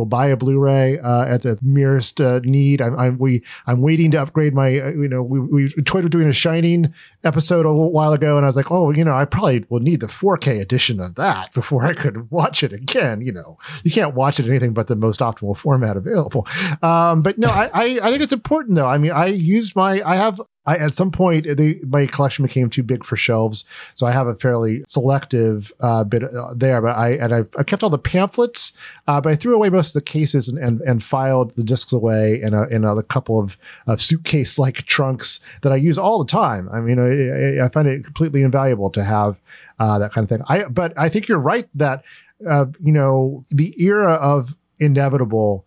buy a Blu-ray at the merest need. I'm waiting to upgrade my, we toyed with doing a Shining episode a little while ago. And I was like, I probably will need the 4K edition of that before I could watch it again. You can't watch it in anything but the most optimal format available. But no, I think it's important though. I mean, at some point, my collection became too big for shelves, so I have a fairly selective bit there. But I kept all the pamphlets, but I threw away most of the cases and filed the discs away in a couple of suitcase-like trunks that I use all the time. I mean, I find it completely invaluable to have that kind of thing. But I think you're right that the era of inevitable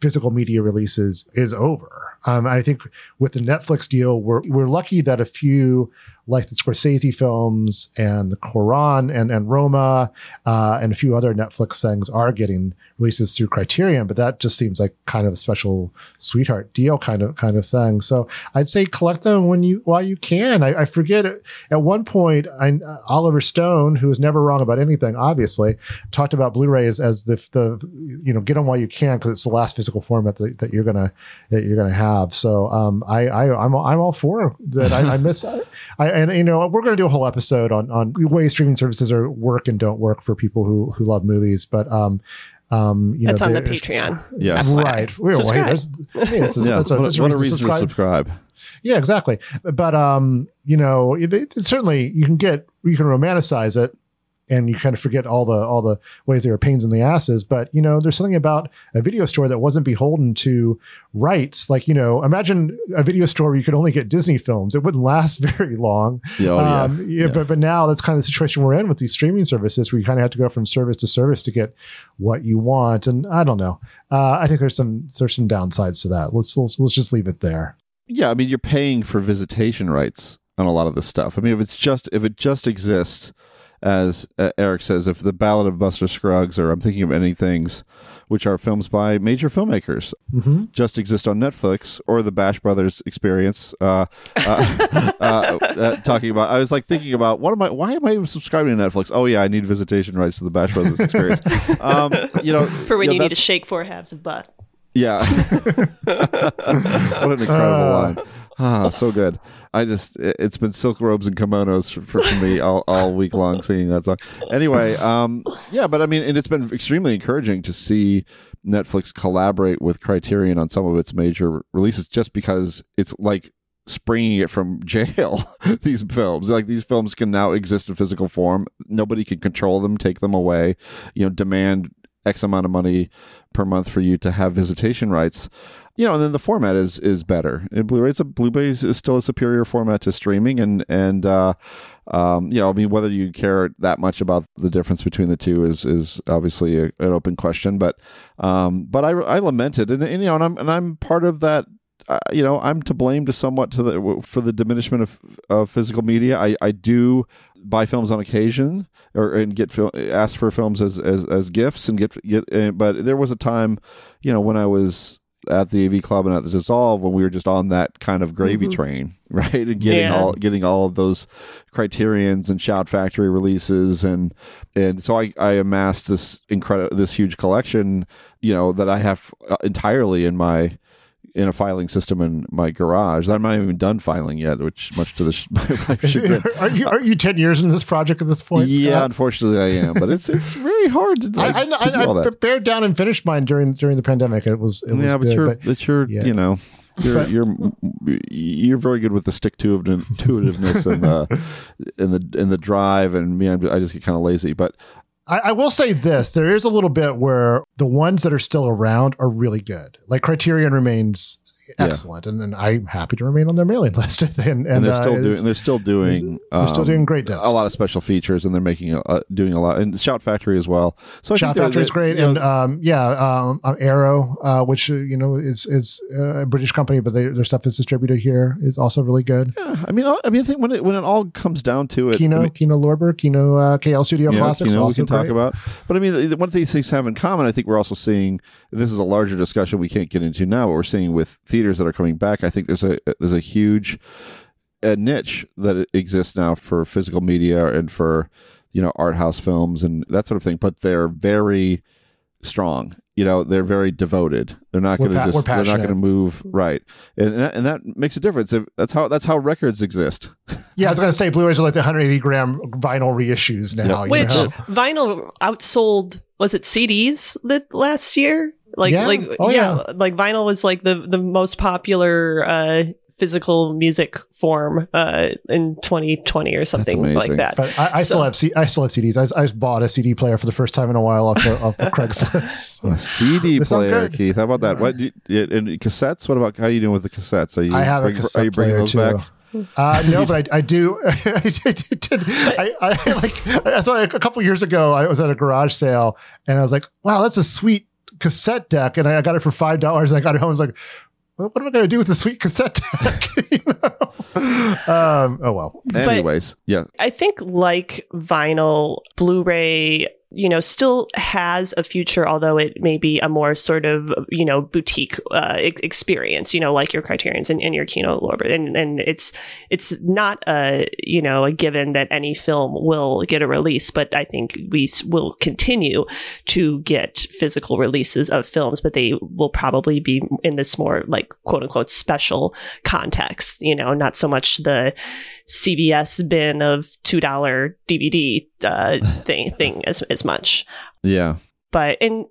physical media releases is over. I think with the Netflix deal, we're lucky that a few like the Scorsese films and the Koran and Roma and a few other Netflix things are getting releases through Criterion, but that just seems like kind of a special sweetheart deal kind of thing. So I'd say collect them while you can. I forget at one point, Oliver Stone, who is never wrong about anything, obviously, talked about Blu-rays as the get them while you can because it's the last physical format that you're gonna have. So I'm all for that. I miss. We're going to do a whole episode on ways streaming services are work and don't work for people who love movies. But that's on the Patreon. Yes, right. We're subscribe. What a reason to subscribe. Yeah, exactly. But it certainly you can romanticize it, and you kind of forget all the ways there are pains in the asses. But, there's something about a video store that wasn't beholden to rights. Like, imagine a video store where you could only get Disney films. It wouldn't last very long. But now that's kind of the situation we're in with these streaming services, where you kind of have to go from service to service to get what you want. And I don't know. I think there's some downsides to that. Let's just leave it there. Yeah, I mean, you're paying for visitation rights on a lot of this stuff. I mean, if it just exists as Eric says, if The Ballad of Buster Scruggs, or I'm thinking of any things, which are films by major filmmakers, just exist on Netflix, or The Bash Brothers Experience, talking about, I was like thinking about, why am I even subscribing to Netflix? Oh yeah, I need visitation rights to The Bash Brothers Experience. For when you need to shake four halves of butt. Yeah. What an incredible line. Ah, so good. It's been silk robes and kimonos for me all week long singing that song. Anyway, and it's been extremely encouraging to see Netflix collaborate with Criterion on some of its major releases, just because it's like springing it from jail. These films can now exist in physical form. Nobody can control them, take them away, demand X amount of money per month for you to have visitation rights. And then the format is better. Blu-ray is still a superior format to streaming, and whether you care that much about the difference between the two is obviously an open question. But I lamented, and I'm part of that. I'm to blame for the diminishment of physical media. I do buy films on occasion, and ask for films as gifts, and get. But there was a time, when I was at the AV Club and at the Dissolve, when we were just on that kind of gravy train, right? And getting all of those Criterions and Shout Factory releases, and so I amassed this this huge collection, that I have entirely in a filing system in my garage. I'm not even done filing yet, which much to my wife's chagrin. Are you 10 years in this project at this point, Scott? Yeah, unfortunately I am, but it's really hard to do. I pared down and finished mine during the pandemic. You're very good with the intuitiveness and the drive, and me, I just get kind of lazy, but. I will say this, there is a little bit where the ones that are still around are really good. Like Criterion remains excellent, and I'm happy to remain on their mailing list. And they're still doing great discs. A lot of special features, and they're doing a lot. And Shout Factory as well. So Shout Factory is great. Arrow, which is a British company, but their stuff is distributed here, is also really good. Yeah, I think when it all comes down to it, Kino Lorber, KL Studio Classics, Kino, also we can talk about. But one thing these things have in common, I think we're also seeing. This is a larger discussion we can't get into now, but we're seeing with theaters that are coming back, I think there's a huge niche that exists now for physical media and for art house films and that sort of thing, but they're very strong, they're very devoted, they're not gonna move, right? And that makes a difference. That's how records exist. Yeah, I was gonna say Blu-rays are like the 180-gram vinyl reissues now. Yep. Vinyl outsold, was it CDs that last year? Vinyl was like the most popular physical music form in 2020 or something like that. But I still have CDs. I just bought a CD player for the first time in a while off of Craigslist. A CD player, Keith. How about that? And cassettes? What about, how are you doing with the cassettes? Are you bringing those too. Back? No, but I do. A couple years ago, I was at a garage sale and I was like, wow, that's a sweet cassette deck, and I got it for $5, and I got it home. I was like, well, what am I going to do with the sweet cassette deck? Anyways, yeah. I think like vinyl, Blu-ray, still has a future, although it may be a more sort of, boutique experience, like your Criterions and your Kino Lorber. And it's not a given that any film will get a release, but I think we will continue to get physical releases of films, but they will probably be in this more like quote unquote special context, not so much the CVS bin of $2 DVD thing as much. Yeah. But, and,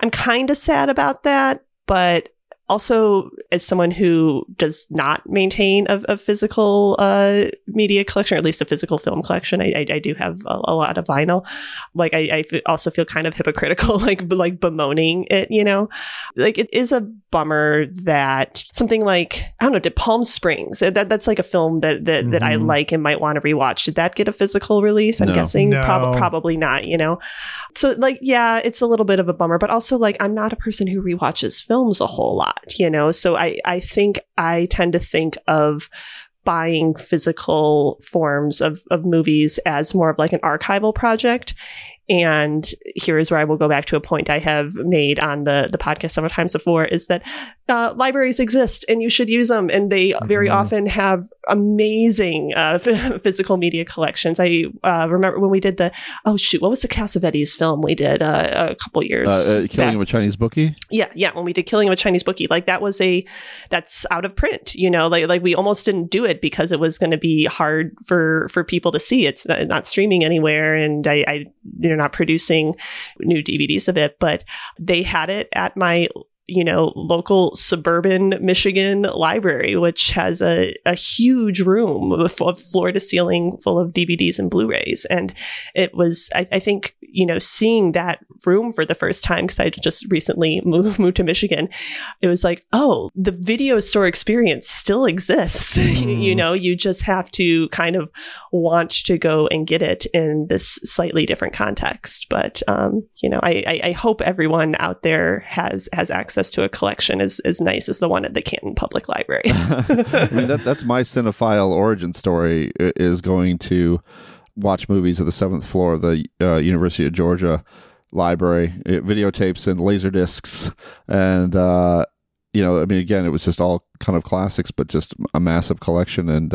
I'm kind of sad about that, but also as someone who does not maintain a physical media collection, or at least a physical film collection, I do have a lot of vinyl. Like I also feel kind of hypocritical, like bemoaning it, like it is a bummer that something like, I don't know, did Palm Springs, that's like a film that I like and might want to rewatch. Did that get a physical release? I'm guessing probably not, So like, yeah, it's a little bit of a bummer, but also like, I'm not a person who rewatches films a whole lot. So I think I tend to think of buying physical forms of movies as more of like an archival project. And here is where I will go back to a point I have made on the podcast several times before, is that libraries exist and you should use them. And they very often have amazing physical media collections. I remember when we did what was the Cassavetes film we did a couple years back? Killing of a Chinese Bookie? Yeah. When we did Killing of a Chinese Bookie, like that was that's out of print, you know, like we almost didn't do it because it was going to be hard for people to see. It's not streaming anywhere. And they're not producing new DVDs of it, but they had it at my, you know, local suburban Michigan library, which has a huge room of floor to ceiling full of DVDs and Blu-rays. And it was, I think, you know, seeing that room for the first time, because I just recently moved to Michigan, it was like, oh, the video store experience still exists. You know, you just have to kind of want to go and get it in this slightly different context. But, you know, I hope everyone out there has access to a collection as nice as the one at the Canton Public Library. I mean, that's my cinephile origin story, is going to watch movies at the seventh floor of the University of Georgia library, videotapes and laser discs. And, you know, I mean, again, it was just all kind of classics, but just a massive collection. And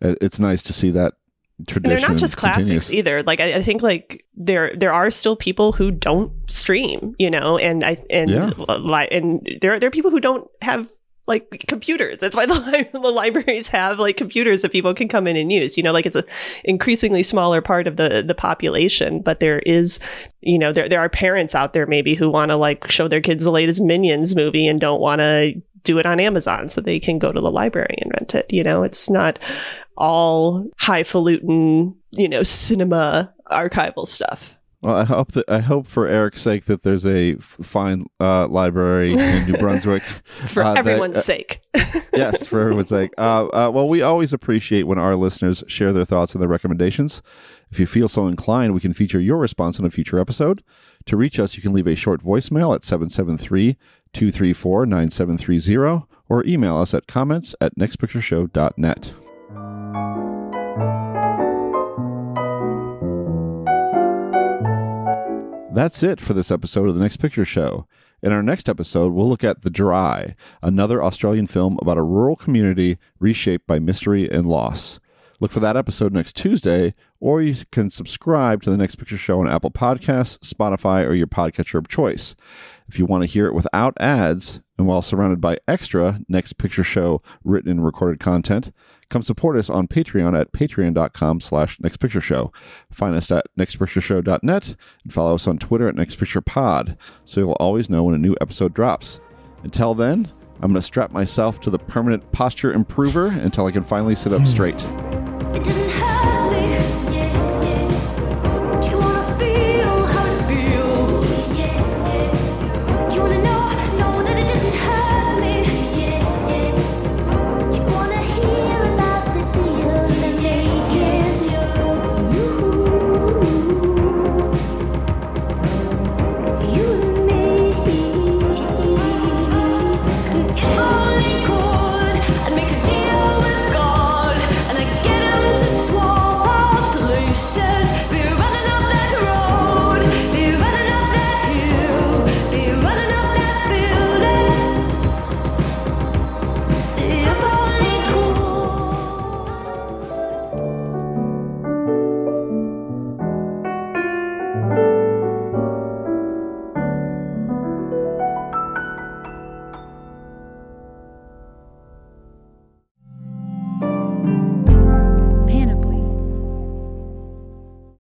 it's nice to see that. And they're not just classics either. Like I think, like there are still people who don't stream, you know, and there are people who don't have like computers. That's why the libraries have like computers that people can come in and use. You know, like it's an increasingly smaller part of the population, but there is, you know, there are parents out there maybe who want to like show their kids the latest Minions movie and don't want to do it on Amazon, so they can go to the library and rent it. You know, it's not all highfalutin, you know, cinema archival stuff. Well, I hope for Eric's sake that there's a fine library in New Brunswick. For everyone's sake. Yes, for everyone's sake. Well, we always appreciate when our listeners share their thoughts and their recommendations. If you feel so inclined, we can feature your response in a future episode. To reach us, you can leave a short voicemail at 773-234-9730 or email us at comments@nextpictureshow.net. That's it for this episode of The Next Picture Show. In our next episode, we'll look at The Dry, another Australian film about a rural community reshaped by mystery and loss. Look for that episode next Tuesday, or you can subscribe to The Next Picture Show on Apple Podcasts, Spotify, or your podcatcher of choice. If you want to hear it without ads and while surrounded by extra Next Picture Show written and recorded content, come support us on Patreon at patreon.com/nextpictureshow. Find us at nextpictureshow.net and follow us on Twitter at nextpicturepod, so you'll always know when a new episode drops. Until then, I'm going to strap myself to the permanent posture improver until I can finally sit up straight. It doesn't hurt me.